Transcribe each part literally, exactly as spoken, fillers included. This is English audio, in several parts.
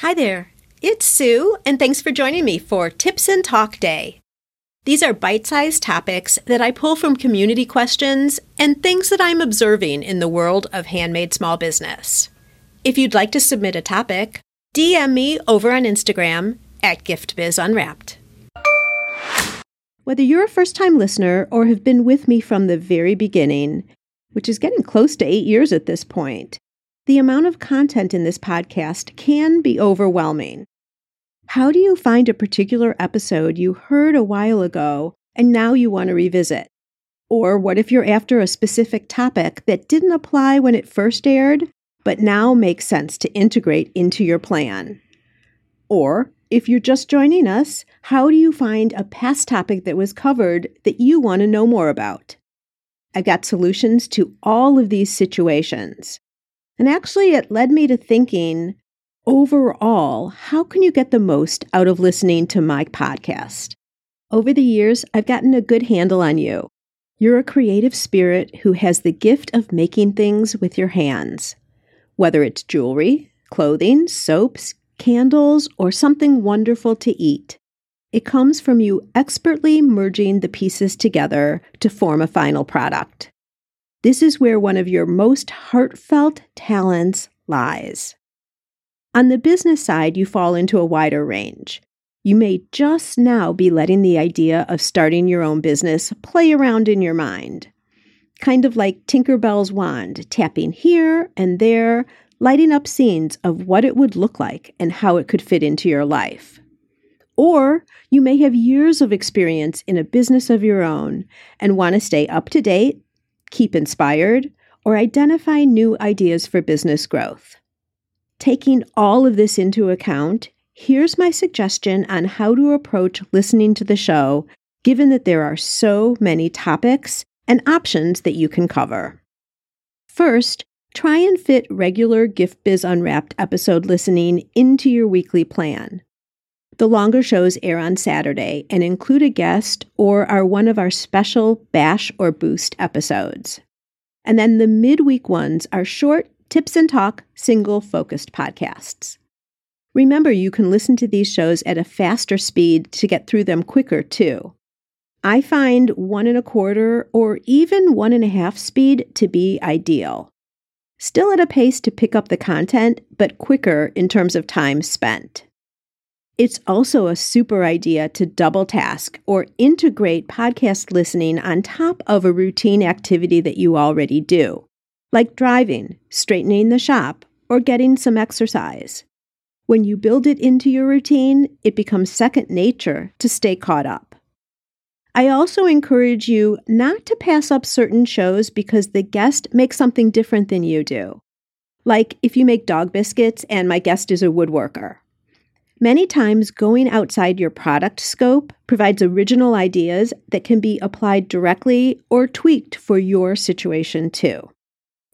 Hi there, it's Sue, and thanks for joining me for Tips and Talk Day. These are bite-sized topics that I pull from community questions and things that I'm observing in the world of handmade small business. If you'd like to submit a topic, D M me over on Instagram at GiftBizUnwrapped. Whether you're a first-time listener or have been with me from the very beginning, which is getting close to eight years at this point, the amount of content in this podcast can be overwhelming. How do you find a particular episode you heard a while ago and now you want to revisit? Or what if you're after a specific topic that didn't apply when it first aired, but now makes sense to integrate into your plan? Or if you're just joining us, how do you find a past topic that was covered that you want to know more about? I've got solutions to all of these situations. And actually, it led me to thinking, overall, how can you get the most out of listening to my podcast? Over the years, I've gotten a good handle on you. You're a creative spirit who has the gift of making things with your hands. Whether it's jewelry, clothing, soaps, candles, or something wonderful to eat, it comes from you expertly merging the pieces together to form a final product. This is where one of your most heartfelt talents lies. On the business side, you fall into a wider range. You may just now be letting the idea of starting your own business play around in your mind. Kind of like Tinkerbell's wand, tapping here and there, lighting up scenes of what it would look like and how it could fit into your life. Or you may have years of experience in a business of your own and want to stay up to date, keep inspired, or identify new ideas for business growth. Taking all of this into account, here's my suggestion on how to approach listening to the show, given that there are so many topics and options that you can cover. First, try and fit regular Gift Biz Unwrapped episode listening into your weekly plan. The longer shows air on Saturday and include a guest or are one of our special Bash or Boost episodes. And then the midweek ones are short tips and talk, single-focused podcasts. Remember, you can listen to these shows at a faster speed to get through them quicker, too. I find one and a quarter or even one and a half speed to be ideal. Still at a pace to pick up the content, but quicker in terms of time spent. It's also a super idea to double task or integrate podcast listening on top of a routine activity that you already do, like driving, straightening the shop, or getting some exercise. When you build it into your routine, it becomes second nature to stay caught up. I also encourage you not to pass up certain shows because the guest makes something different than you do. Like if you make dog biscuits and my guest is a woodworker. Many times, going outside your product scope provides original ideas that can be applied directly or tweaked for your situation too.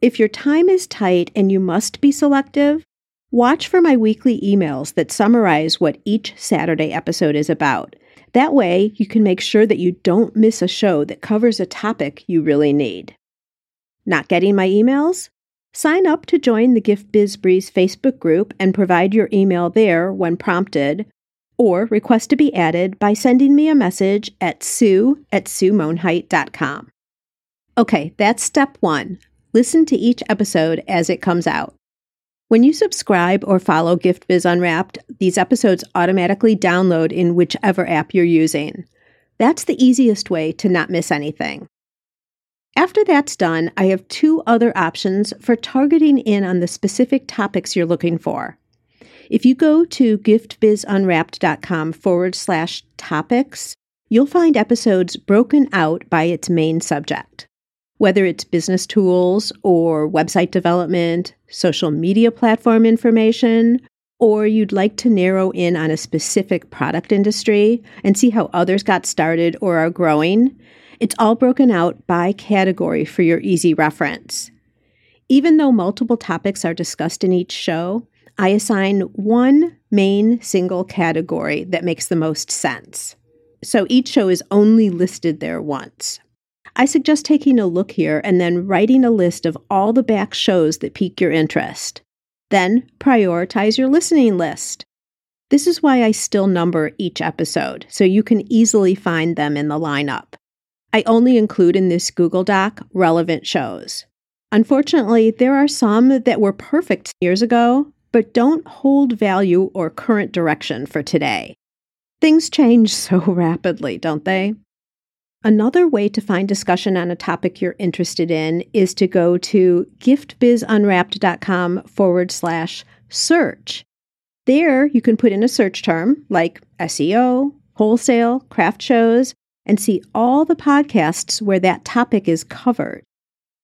If your time is tight and you must be selective, watch for my weekly emails that summarize what each Saturday episode is about. That way, you can make sure that you don't miss a show that covers a topic you really need. Not getting my emails? Sign up to join the Gift Biz Breeze Facebook group and provide your email there when prompted, or request to be added by sending me a message at sue at sumonheit dot com. Okay, that's step one. Listen to each episode as it comes out. When you subscribe or follow Gift Biz Unwrapped, these episodes automatically download in whichever app you're using. That's the easiest way to not miss anything. After that's done, I have two other options for targeting in on the specific topics you're looking for. If you go to giftbizunwrapped.com forward slash topics, you'll find episodes broken out by its main subject. Whether it's business tools or website development, social media platform information, or you'd like to narrow in on a specific product industry and see how others got started or are growing, it's all broken out by category for your easy reference. Even though multiple topics are discussed in each show, I assign one main single category that makes the most sense. So each show is only listed there once. I suggest taking a look here and then writing a list of all the back shows that pique your interest. Then prioritize your listening list. This is why I still number each episode, so you can easily find them in the lineup. I only include in this Google Doc relevant shows. Unfortunately, there are some that were perfect years ago, but don't hold value or current direction for today. Things change so rapidly, don't they? Another way to find discussion on a topic you're interested in is to go to giftbizunwrapped.com forward slash search. There, you can put in a search term like S E O, wholesale, craft shows, and see all the podcasts where that topic is covered.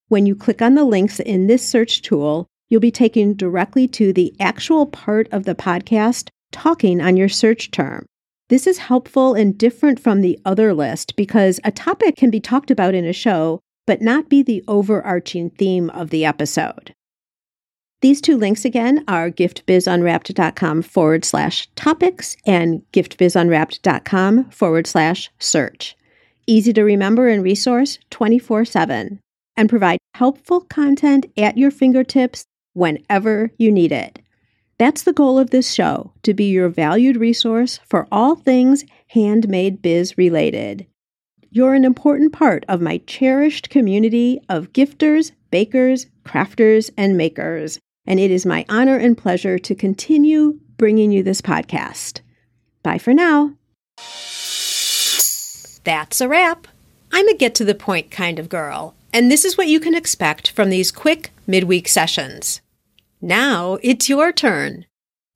When you click on the links in this search tool, you'll be taken directly to the actual part of the podcast talking on your search term. This is helpful and different from the other list because a topic can be talked about in a show, but not be the overarching theme of the episode. These two links again are giftbizunwrapped.com forward slash topics and giftbizunwrapped.com forward slash search. Easy to remember and resource twenty-four seven, and provide helpful content at your fingertips whenever you need it. That's the goal of this show, to be your valued resource for all things handmade biz related. You're an important part of my cherished community of gifters, bakers, crafters, and makers, and it is my honor and pleasure to continue bringing you this podcast. Bye for now. That's a wrap. I'm a get-to-the-point kind of girl, and this is what you can expect from these quick midweek sessions. Now it's your turn.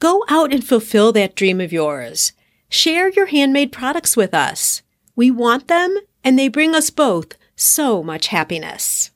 Go out and fulfill that dream of yours. Share your handmade products with us. We want them, and they bring us both so much happiness.